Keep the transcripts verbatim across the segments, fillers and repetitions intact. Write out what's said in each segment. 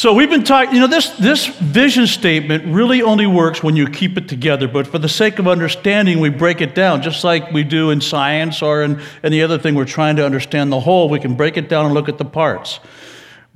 So we've been talking, you know, this, this vision statement really only works when you keep it together, but for the sake of understanding, we break it down, just like we do in science or in any other thing we're trying to understand the whole. We can break it down and look at the parts.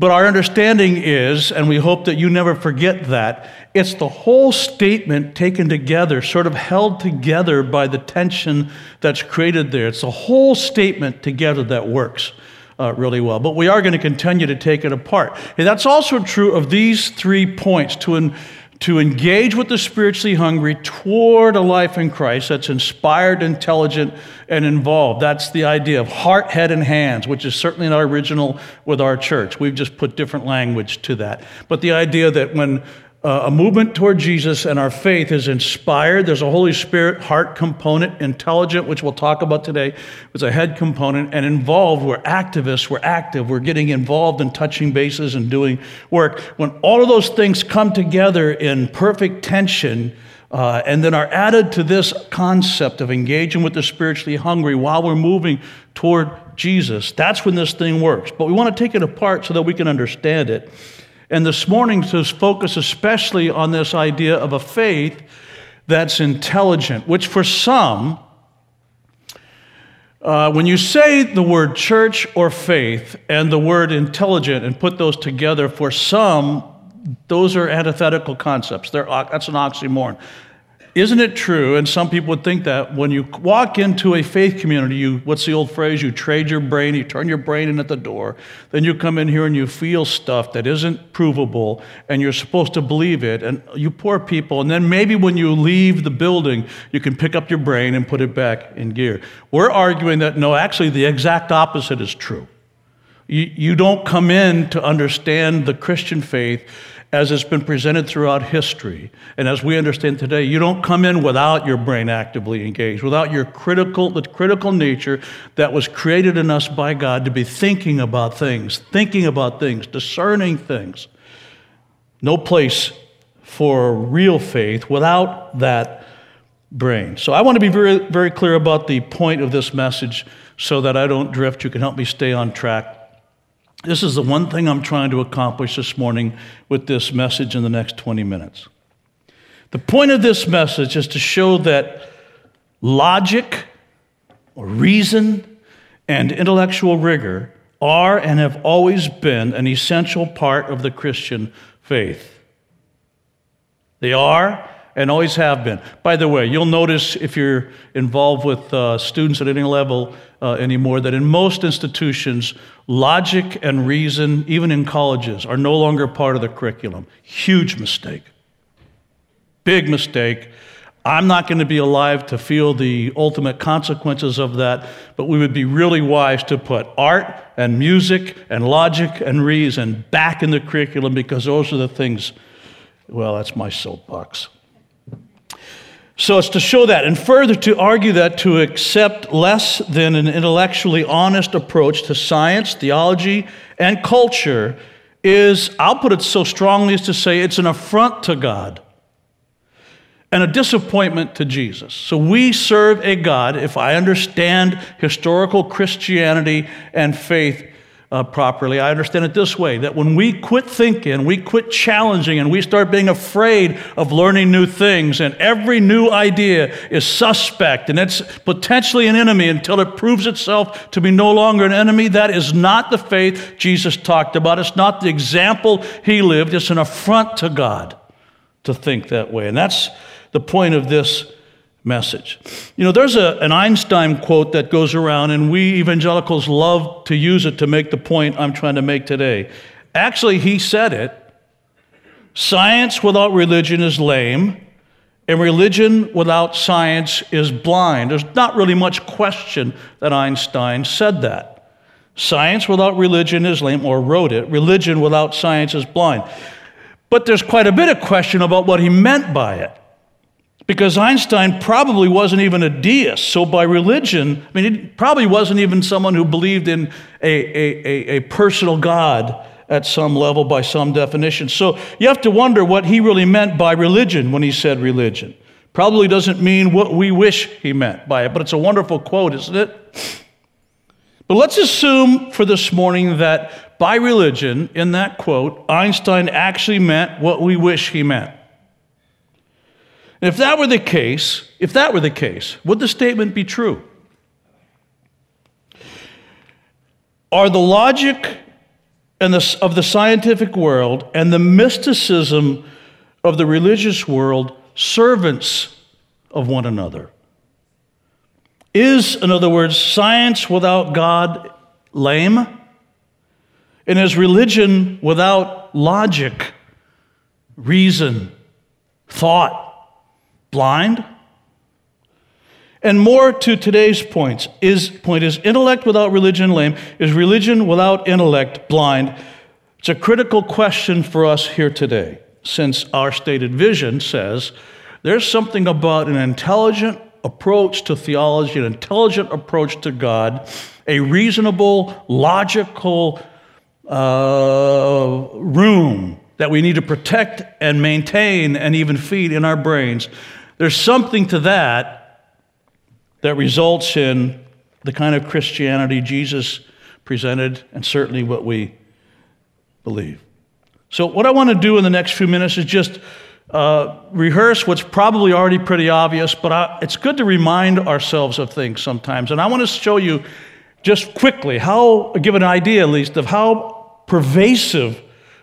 But our understanding is, and we hope that you never forget that, it's the whole statement taken together, sort of held together by the tension that's created there. It's the whole statement together that works. Uh, really well, but we are going to continue to take it apart. And that's also true of these three points, to, en- to engage with the spiritually hungry toward a life in Christ that's inspired, intelligent, and involved. That's the idea of heart, head, and hands, which is certainly not original with our church. We've just put different language to that. But the idea that when Uh, a movement toward Jesus and our faith is inspired. There's a Holy Spirit heart component, intelligent, which we'll talk about today. It's a head component, and involved. We're activists. We're active. We're getting involved in touching bases and doing work. When all of those things come together in perfect tension uh, and then are added to this concept of engaging with the spiritually hungry while we're moving toward Jesus, that's when this thing works. But we want to take it apart so that we can understand it. And this morning to focus especially on this idea of a faith that's intelligent, which for some, uh, when you say the word church or faith and the word intelligent and put those together, for some, those are antithetical concepts. They're, that's an oxymoron. Isn't it true, and some people would think that, when you walk into a faith community, you, what's the old phrase, you trade your brain, you turn your brain in at the door, then you come in here and you feel stuff that isn't provable, and you're supposed to believe it, and you poor people, and then maybe when you leave the building, you can pick up your brain and put it back in gear. We're arguing that, no, actually the exact opposite is true. You, you don't come in to understand the Christian faith as it's been presented throughout history, and as we understand today, you don't come in without your brain actively engaged, without your critical, the critical nature that was created in us by God to be thinking about things, thinking about things, discerning things. No place for real faith without that brain. So I want to be very, very clear about the point of this message so that I don't drift. You can help me stay on track. This is the one thing I'm trying to accomplish this morning with this message in the next twenty minutes. The point of this message is to show that logic or reason and intellectual rigor are and have always been an essential part of the Christian faith. They are and always have been. By the way, you'll notice if you're involved with uh, students at any level uh, anymore that in most institutions, logic and reason, even in colleges, are no longer part of the curriculum. Huge mistake. Big mistake. I'm not going to be alive to feel the ultimate consequences of that, but we would be really wise to put art and music and logic and reason back in the curriculum because those are the things, well, that's my soapbox. So it's to show that, and further to argue that to accept less than an intellectually honest approach to science, theology, and culture is, I'll put it so strongly as to say, it's an affront to God and a disappointment to Jesus. So we serve a God, if I understand historical Christianity and faith Uh, properly. I understand it this way, that when we quit thinking, we quit challenging, and we start being afraid of learning new things, and every new idea is suspect, and it's potentially an enemy until it proves itself to be no longer an enemy, that is not the faith Jesus talked about. It's not the example he lived. It's an affront to God to think that way. And that's the point of this message. You know, there's a, an Einstein quote that goes around, and we evangelicals love to use it to make the point I'm trying to make today. Actually, he said it. Science without religion is lame, and religion without science is blind. There's not really much question that Einstein said that. Science without religion is lame, or wrote it. Religion without science is blind. But there's quite a bit of question about what he meant by it. Because Einstein probably wasn't even a deist, so by religion, I mean, he probably wasn't even someone who believed in a, a, a, a personal God at some level by some definition. So you have to wonder what he really meant by religion when he said religion. Probably doesn't mean what we wish he meant by it, but it's a wonderful quote, isn't it? But let's assume for this morning that By religion, in that quote, Einstein actually meant what we wish he meant. And if that were the case, if that were the case, would the statement be true? Are the logic and the, of the scientific world and the mysticism of the religious world servants of one another? Is, in other words, science without God lame? And is religion without logic, reason, thought, blind? And more to today's points, is point is intellect without religion lame? Is religion without intellect blind? It's a critical question for us here today, since our stated vision says there's something about an intelligent approach to theology, an intelligent approach to God, a reasonable, logical Uh, room that we need to protect and maintain and even feed in our brains. There's something to that that results in the kind of Christianity Jesus presented and certainly what we believe. So what I want to do in the next few minutes is just uh, rehearse what's probably already pretty obvious, but I, it's good to remind ourselves of things sometimes. And I want to show you just quickly, how, give an idea at least, of how pervasive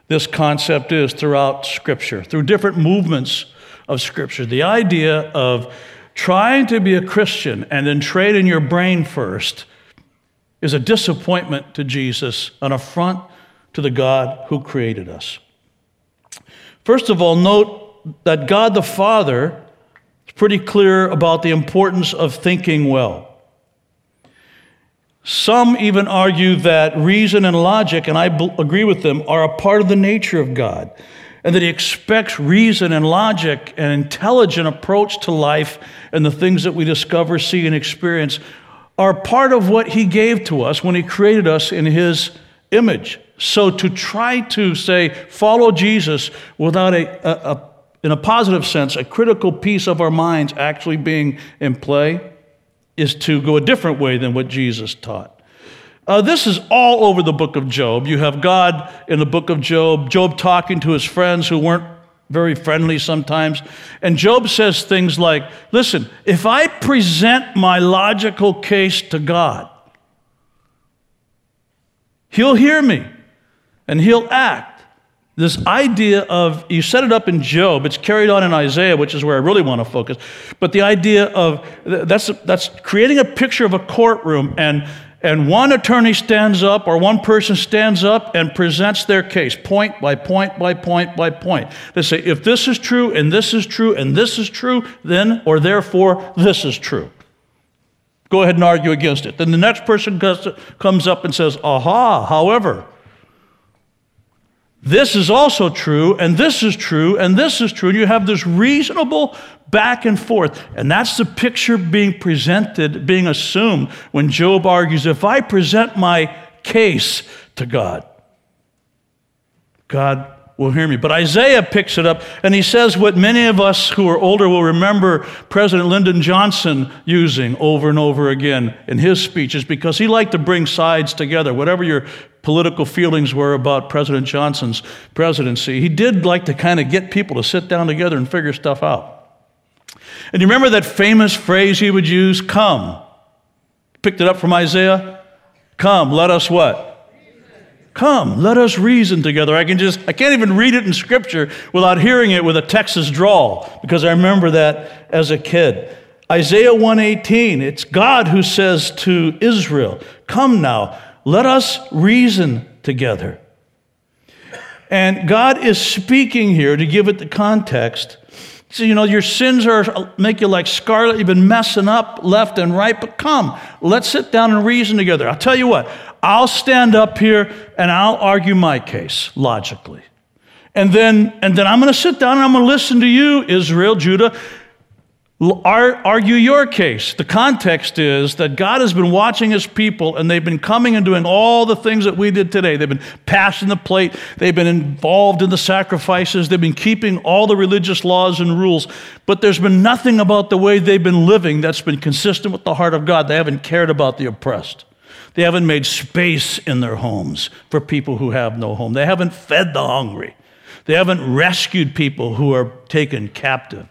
this concept is throughout Scripture, through different movements of Scripture. The idea of trying to be a Christian and then trade in your brain first is a disappointment to Jesus, an affront to the God who created us. First of all, note that God the Father is pretty clear about the importance of thinking well. Some even argue that reason and logic, and I b- agree with them, are a part of the nature of God, and that he expects reason and logic and intelligent approach to life and the things that we discover, see, and experience are part of what he gave to us when he created us in his image. So to try to, say, follow Jesus without, a, a, a in a positive sense, a critical piece of our minds actually being in play is to go a different way than what Jesus taught. Uh, this is all over the book of Job. You have God in the book of Job, Job talking to his friends who weren't very friendly sometimes. And Job says things like, listen, if I present my logical case to God, he'll hear me and he'll act. This idea of, you set it up in Job, it's carried on in Isaiah, which is where I really want to focus, but the idea of, that's that's creating a picture of a courtroom, and, and one attorney stands up, or one person stands up and presents their case, point by point by point by point. They say, if this is true, and this is true, and this is true, then, or therefore, this is true. Go ahead and argue against it. Then the next person comes up and says, aha, however, this is also true, and this is true, and this is true. And you have this reasonable back and forth. And that's the picture being presented, being assumed when Job argues, if I present my case to God, God will hear me. But Isaiah picks it up, and he says what many of us who are older will remember President Lyndon Johnson using over and over again in his speeches, because he liked to bring sides together, whatever your political feelings were about President Johnson's presidency. He did like to kind of get people to sit down together and figure stuff out. And you remember that famous phrase he would use, come. Picked it up from Isaiah. Come, let us what? Reason. Come, let us reason together. I can just, I can't even read it in Scripture without hearing it with a Texas drawl, because I remember that as a kid. Isaiah one eighteen, it's God who says to Israel, come now, let us reason together. And God is speaking here to give it the context. So, you know, your sins are make you like scarlet. You've been messing up left and right, but come, let's sit down and reason together. I'll tell you what, I'll stand up here and I'll argue my case logically. And then, and then I'm going to sit down and I'm going to listen to you, Israel, Judah, argue your case. The context is that God has been watching his people, and they've been coming and doing all the things that we did today. They've been passing the plate. They've been involved in the sacrifices. They've been keeping all the religious laws and rules. But there's been nothing about the way they've been living that's been consistent with the heart of God. They haven't cared about the oppressed. They haven't made space in their homes for people who have no home. They haven't fed the hungry. They haven't rescued people who are taken captive.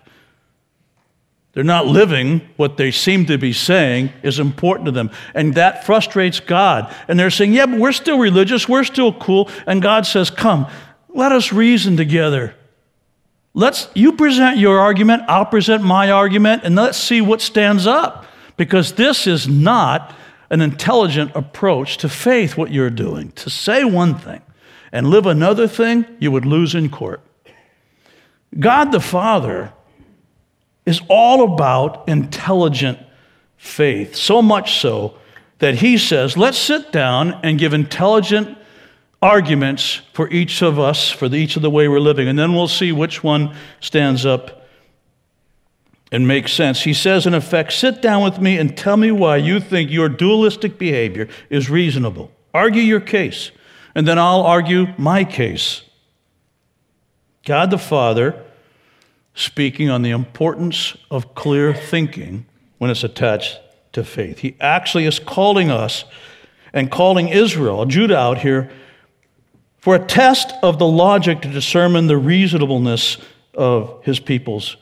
They're not living what they seem to be saying is important to them. And that frustrates God. And they're saying, yeah, but we're still religious. We're still cool. And God says, come, let us reason together. Let's, you present your argument. I'll present my argument. And let's see what stands up. Because this is not an intelligent approach to faith, what you're doing. To say one thing and live another thing, you would lose in court. God the Father is all about intelligent faith, so much so that he says, let's sit down and give intelligent arguments for each of us, for the, each of the way we're living, and then we'll see which one stands up and makes sense. He says, in effect, sit down with me and tell me why you think your dualistic behavior is reasonable. Argue your case, and then I'll argue my case. God the Father speaking on the importance of clear thinking when it's attached to faith. He actually is calling us and calling Israel, Judah out here, for a test of the logic to determine the reasonableness of his people's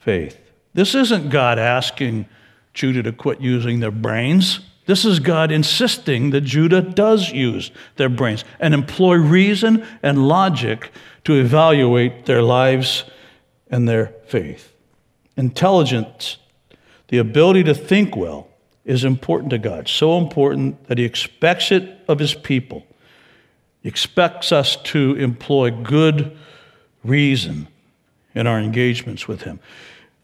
faith. This isn't God asking Judah to quit using their brains. This is God insisting that Judah does use their brains and employ reason and logic to evaluate their lives and their faith. Intelligence, the ability to think well, is important to God. So important that he expects it of his people. He expects us to employ good reason in our engagements with him.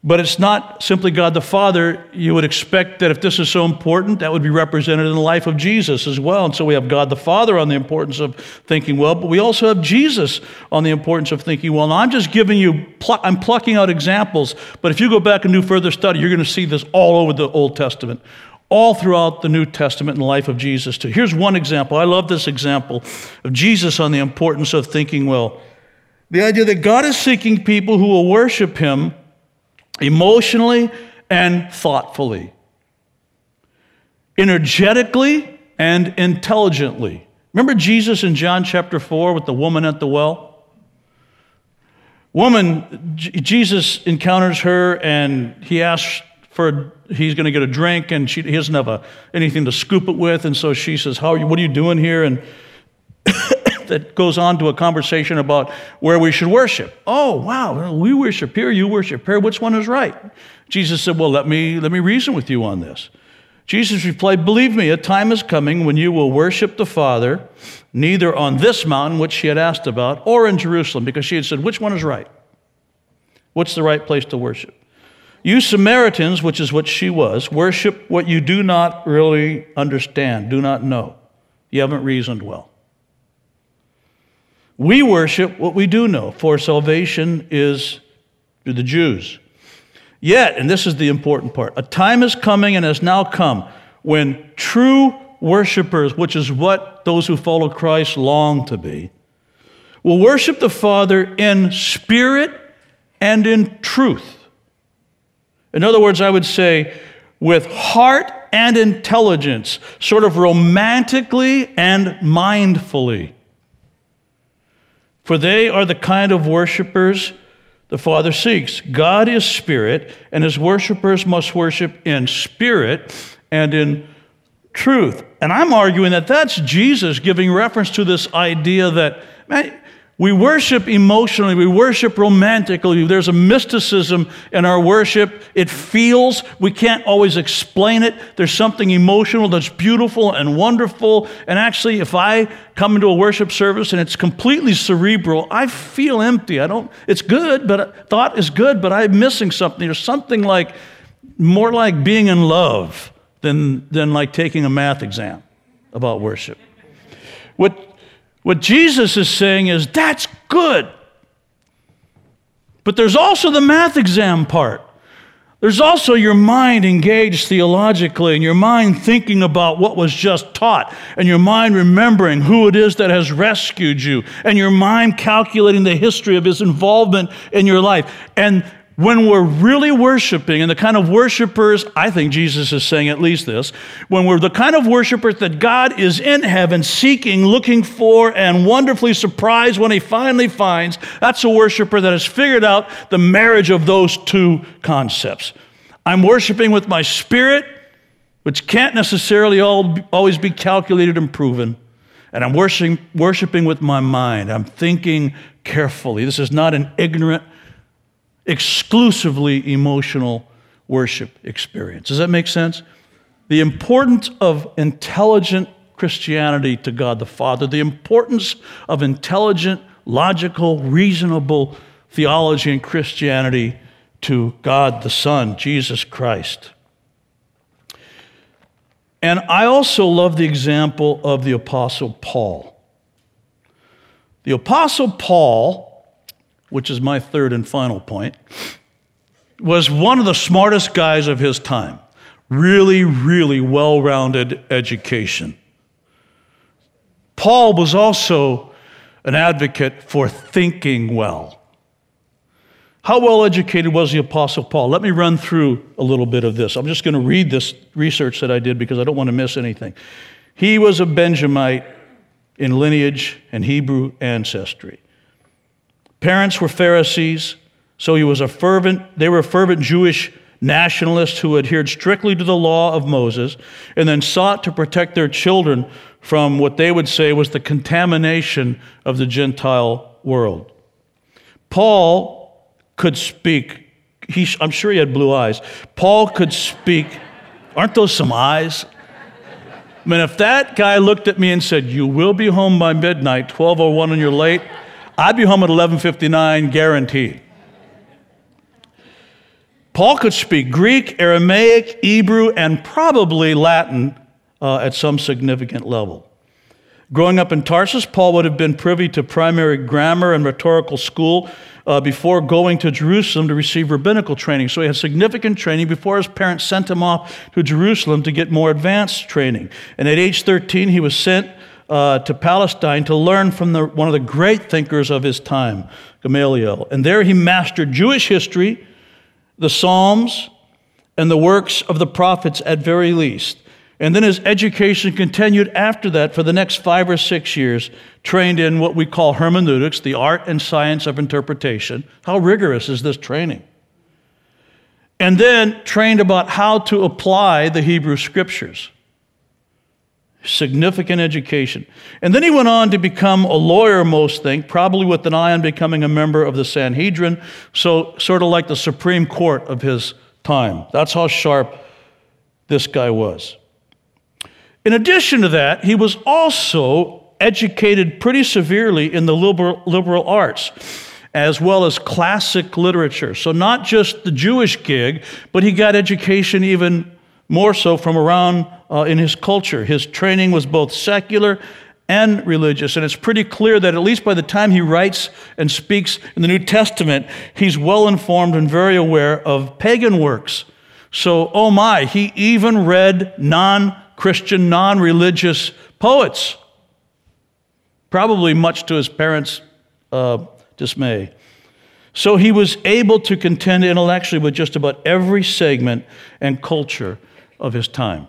But it's not simply God the Father. You would expect that if this is so important, that would be represented in the life of Jesus as well. And so we have God the Father on the importance of thinking well, but we also have Jesus on the importance of thinking well. And I'm just giving you, I'm plucking out examples, but if you go back and do further study, you're going to see this all over the Old Testament, all throughout the New Testament and the life of Jesus too. Here's one example. I love this example of Jesus on the importance of thinking well. The idea that God is seeking people who will worship him emotionally and thoughtfully, energetically and intelligently. Remember Jesus in John chapter four with the woman at the well? Woman, J- Jesus encounters her and he asks for, he's going to get a drink, and she, he doesn't have a, anything to scoop it with, and so she says, "How are you, what are you doing here?" And that goes on to a conversation about where we should worship. Oh, wow, we worship here, you worship here. Which one is right? Jesus said, well, let me let me reason with you on this. Jesus replied, believe me, a time is coming when you will worship the Father, neither on this mountain, which she had asked about, or in Jerusalem, because she had said, which one is right? What's the right place to worship? You Samaritans, which is what she was, worship what you do not really understand, do not know. You haven't reasoned well. We worship what we do know, for salvation is to the Jews. Yet, and this is the important part, a time is coming and has now come when true worshipers, which is what those who follow Christ long to be, will worship the Father in spirit and in truth. In other words, I would say with heart and intelligence, sort of romantically and mindfully. For they are the kind of worshipers the Father seeks. God is spirit, and his worshipers must worship in spirit and in truth. And I'm arguing that that's Jesus giving reference to this idea that, man, we worship emotionally, we worship romantically. There's a mysticism in our worship. It feels, we can't always explain it. There's something emotional that's beautiful and wonderful. And actually, if I come into a worship service and it's completely cerebral, I feel empty. I don't, it's good, but thought is good, but I'm missing something. There's something like, more like being in love than, than like taking a math exam about worship. What? What Jesus is saying is, that's good. But there's also the math exam part. There's also your mind engaged theologically and your mind thinking about what was just taught and your mind remembering who it is that has rescued you and your mind calculating the history of his involvement in your life. And when we're really worshiping, and the kind of worshipers, I think Jesus is saying at least this, when we're the kind of worshipers that God is in heaven seeking, looking for, and wonderfully surprised when he finally finds, that's a worshiper that has figured out the marriage of those two concepts. I'm worshiping with my spirit, which can't necessarily always be calculated and proven. And I'm worshiping, worshiping with my mind. I'm thinking carefully. This is not an ignorant, exclusively emotional worship experience. Does that make sense? The importance of intelligent Christianity to God the Father, the importance of intelligent, logical, reasonable theology and Christianity to God the Son, Jesus Christ. And I also love the example of the Apostle Paul. The Apostle Paul, which is my third and final point, was one of the smartest guys of his time. Really, really well-rounded education. Paul was also an advocate for thinking well. How well-educated was the Apostle Paul? Let me run through a little bit of this. I'm just going to read this research that I did because I don't want to miss anything. He was a Benjamite in lineage and Hebrew ancestry. Parents were Pharisees, so he was a fervent, they were fervent Jewish nationalists who adhered strictly to the law of Moses and then sought to protect their children from what they would say was the contamination of the Gentile world. Paul could speak. He, I'm sure he had blue eyes. Paul could speak. Aren't those some eyes? I mean, if that guy looked at me and said, you will be home by midnight, twelve oh one and you're late, I'd be home at eleven fifty-nine, guaranteed. Paul could speak Greek, Aramaic, Hebrew, and probably Latin uh, at some significant level. Growing up in Tarsus, Paul would have been privy to primary grammar and rhetorical school uh, before going to Jerusalem to receive rabbinical training. So he had significant training before his parents sent him off to Jerusalem to get more advanced training. And at age thirteen, he was sent uh, to Palestine to learn from the, one of the great thinkers of his time, Gamaliel. And there he mastered Jewish history, the Psalms, and the works of the prophets at very least. And then his education continued after that for the next five or six years, trained in what we call hermeneutics, the art and science of interpretation. How rigorous is this training? And then trained about how to apply the Hebrew scriptures. Significant education. And then he went on to become a lawyer, most think, probably with an eye on becoming a member of the Sanhedrin, so sort of like the Supreme Court of his time. That's how sharp this guy was. In addition to that, he was also educated pretty severely in the liberal, liberal arts, as well as classic literature. So not just the Jewish gig, but he got education even more so from around uh, in his culture. His training was both secular and religious, and it's pretty clear that at least by the time he writes and speaks in the New Testament, he's well-informed and very aware of pagan works. So, oh my, he even read non Christian, non-religious poets, probably much to his parents' uh, dismay. So he was able to contend intellectually with just about every segment and culture of his time.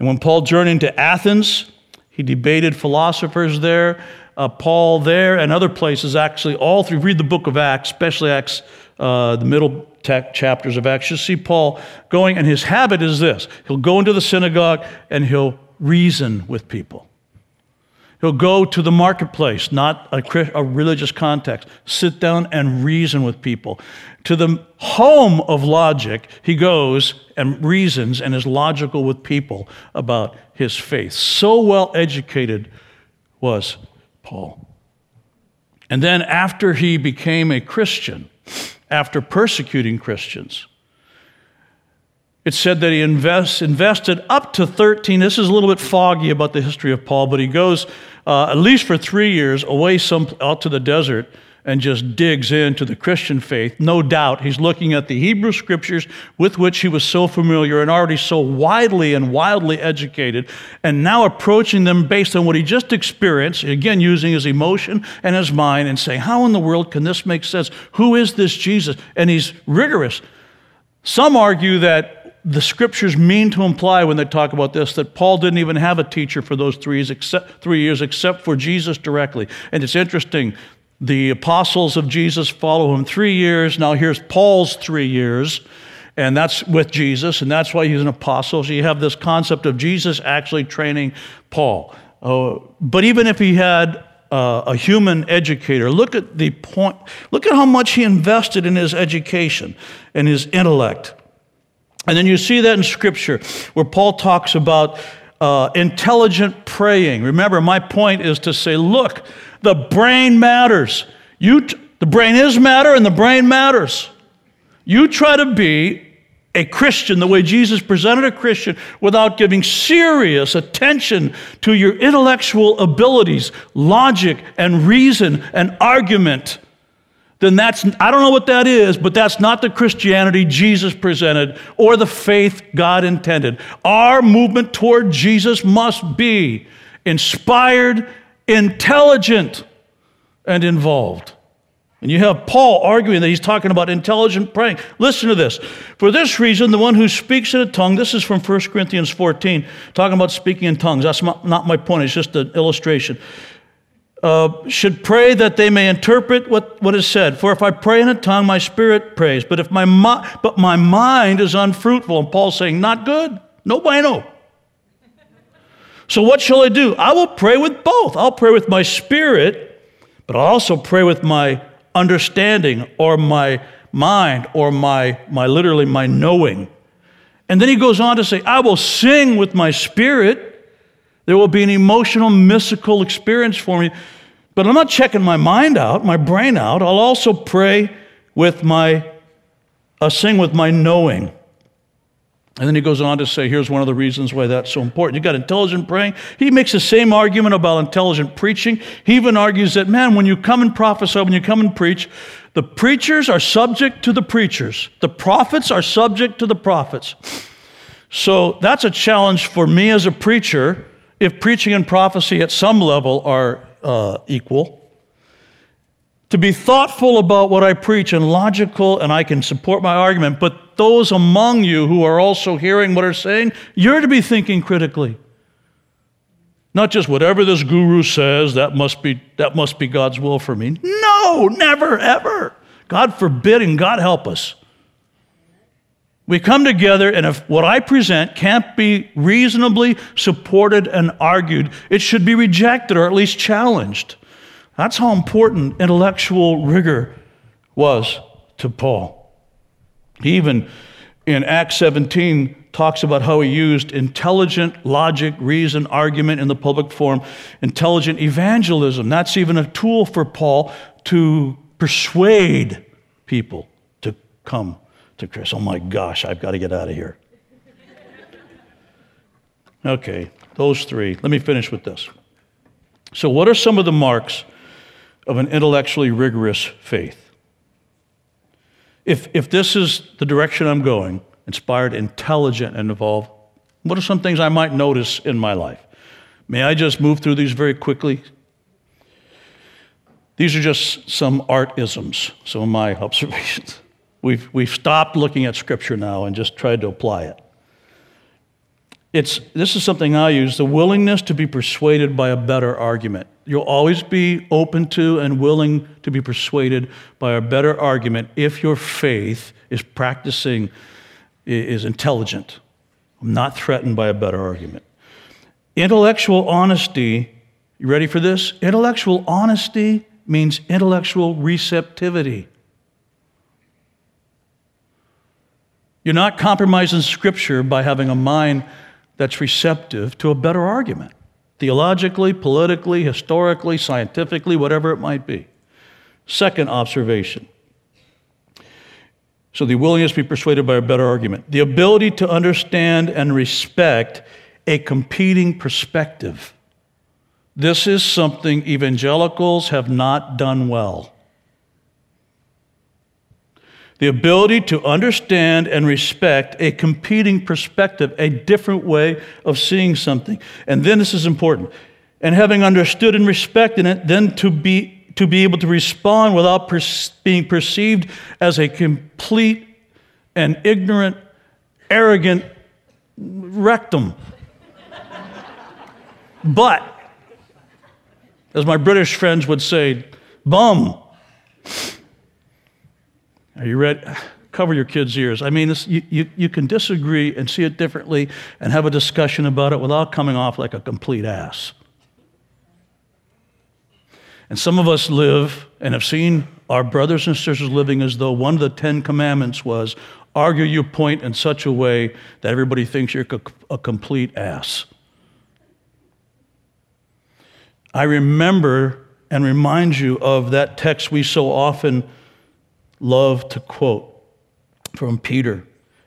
And when Paul journeyed to Athens, he debated philosophers there, uh, Paul there, and other places actually, all through. Read the book of Acts, especially Acts, uh, the middle chapters of Acts, you see Paul going, and his habit is this. He'll go into the synagogue and he'll reason with people. He'll go to the marketplace, not a, a religious context, sit down and reason with people. To the home of logic, he goes and reasons and is logical with people about his faith. So well educated was Paul. And then after he became a Christian, after persecuting Christians, it said that he invest, invested up to thirteen. This is a little bit foggy about the history of Paul, but he goes uh, at least for three years away some, out to the desert and just digs into the Christian faith, no doubt he's looking at the Hebrew Scriptures with which he was so familiar and already so widely and wildly educated, and now approaching them based on what he just experienced, again using his emotion and his mind and saying, how in the world can this make sense? Who is this Jesus? And he's rigorous. Some argue that the Scriptures mean to imply when they talk about this that Paul didn't even have a teacher for those three years except, three years except for Jesus directly. And it's interesting. The apostles of Jesus follow him three years. Now here's Paul's three years, and that's with Jesus, and that's why he's an apostle. So you have this concept of Jesus actually training Paul. Uh, but even if he had uh, a human educator, look at the point, look at how much he invested in his education and his intellect. And then you see that in Scripture where Paul talks about Uh, intelligent praying. Remember, my point is to say, look, the brain matters. You, t- the brain is matter, and the brain matters. You try to be a Christian the way Jesus presented a Christian without giving serious attention to your intellectual abilities, logic and reason and argument. Then that's, I don't know what that is, but that's not the Christianity Jesus presented or the faith God intended. Our movement toward Jesus must be inspired, intelligent, and involved. And you have Paul arguing that he's talking about intelligent praying. Listen to this. For this reason, the one who speaks in a tongue, this is from First Corinthians fourteen, talking about speaking in tongues. That's not my point, it's just an illustration. Uh, should pray that they may interpret what, what is said. For if I pray in a tongue, my spirit prays. But if my mi- but my mind is unfruitful. And Paul's saying, not good. No bueno. So what shall I do? I will pray with both. I'll pray with my spirit, but I'll also pray with my understanding or my mind or my, my literally my knowing. And then he goes on to say, I will sing with my spirit. There will be an emotional, mystical experience for me. But I'm not checking my mind out, my brain out. I'll also pray with my, I'll sing with my knowing. And then he goes on to say, here's one of the reasons why that's so important. You got intelligent praying. He makes the same argument about intelligent preaching. He even argues that, man, when you come and prophesy, when you come and preach, the preachers are subject to the preachers. The prophets are subject to the prophets. So that's a challenge for me as a preacher. If preaching and prophecy at some level are uh, equal, to be thoughtful about what I preach and logical, and I can support my argument, but those among you who are also hearing what are saying, you're to be thinking critically. Not just whatever this guru says, that must be that must be God's will for me. No, never, ever. God forbid, and God help us. We come together, and if what I present can't be reasonably supported and argued, it should be rejected or at least challenged. That's how important intellectual rigor was to Paul. He even, in Acts seventeen, talks about how he used intelligent logic, reason, argument in the public forum, intelligent evangelism. That's even a tool for Paul to persuade people to come to Chris. Oh my gosh, I've got to get out of here. Okay, those three. Let me finish with this. So what are some of the marks of an intellectually rigorous faith? If if this is the direction I'm going, inspired, intelligent, and involved, what are some things I might notice in my life? May I just move through these very quickly? These are just some art-isms, some of my observations. We've we've stopped looking at Scripture now and just tried to apply it. It's this is something I use, the willingness to be persuaded by a better argument. You'll always be open to and willing to be persuaded by a better argument if your faith is practicing, is intelligent. I'm not threatened by a better argument. Intellectual honesty, you ready for this? Intellectual honesty means intellectual receptivity. You're not compromising Scripture by having a mind that's receptive to a better argument, theologically, politically, historically, scientifically, whatever it might be. Second observation. So the willingness to be persuaded by a better argument. The ability to understand and respect a competing perspective. This is something evangelicals have not done well. The ability to understand and respect a competing perspective, a different way of seeing something. And then this is important. And having understood and respected it, then to be to be able to respond without per- being perceived as a complete and ignorant, arrogant rectum. But, as my British friends would say, bum. Are you ready? Cover your kids' ears. I mean, this, you, you, you can disagree and see it differently and have a discussion about it without coming off like a complete ass. And some of us live and have seen our brothers and sisters living as though one of the Ten Commandments was, argue your point in such a way that everybody thinks you're a complete ass. I remember and remind you of that text we so often love to quote from Peter.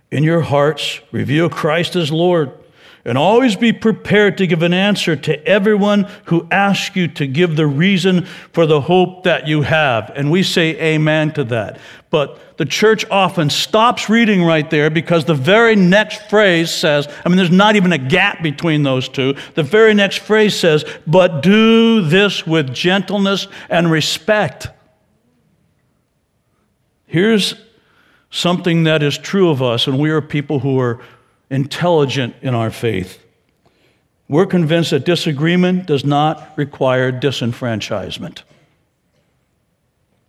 In your hearts, revere Christ as Lord, and always be prepared to give an answer to everyone who asks you to give the reason for the hope that you have. And we say amen to that. But the church often stops reading right there because the very next phrase says, I mean, there's not even a gap between those two. The very next phrase says, but do this with gentleness and respect. Here's something that is true of us, and we are people who are intelligent in our faith. We're convinced that disagreement does not require disenfranchisement.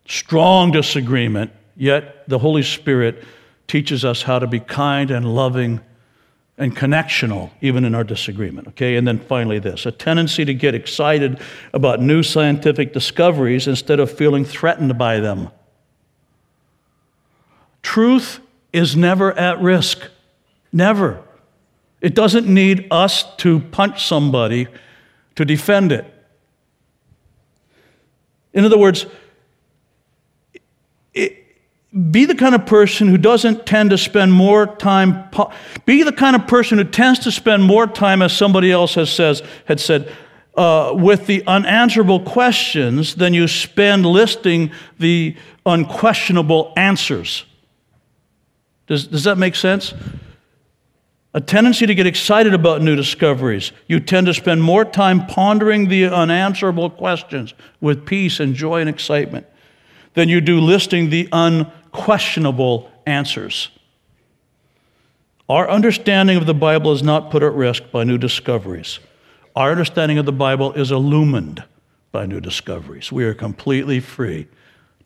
Strong disagreement, yet the Holy Spirit teaches us how to be kind and loving and connectional, even in our disagreement, okay? And then finally this, a tendency to get excited about new scientific discoveries instead of feeling threatened by them. Truth is never at risk. Never. It doesn't need us to punch somebody to defend it. In other words, it, be the kind of person who doesn't tend to spend more time, be the kind of person who tends to spend more time, as somebody else has says, had said, uh, with the unanswerable questions than you spend listing the unquestionable answers. Does, does that make sense? A tendency to get excited about new discoveries. You tend to spend more time pondering the unanswerable questions with peace and joy and excitement than you do listing the unquestionable answers. Our understanding of the Bible is not put at risk by new discoveries. Our understanding of the Bible is illumined by new discoveries. We are completely free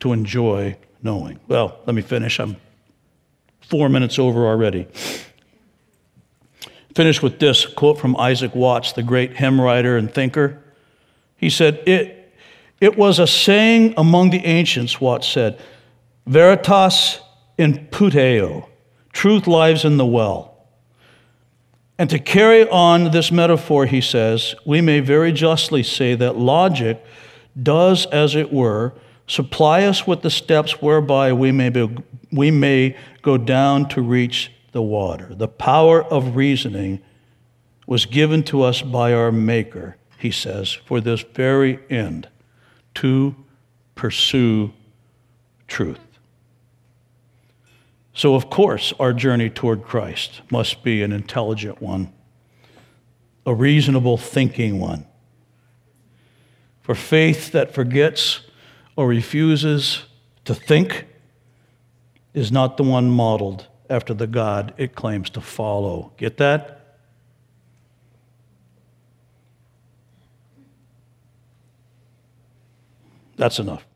to enjoy knowing. Well, let me finish. I'm four minutes over already. Finish with this quote from Isaac Watts, the great hymn writer and thinker. He said, it, it was a saying among the ancients, Watts said, veritas in puteo, truth lies in the well. And to carry on this metaphor, he says, we may very justly say that logic does, as it were, supply us with the steps whereby we may be, we may go down to reach the water. The power of reasoning was given to us by our Maker, he says, for this very end, to pursue truth. So, of course, our journey toward Christ must be an intelligent one, a reasonable thinking one. For faith that forgets or refuses to think is not the one modeled after the God it claims to follow. Get that? That's enough.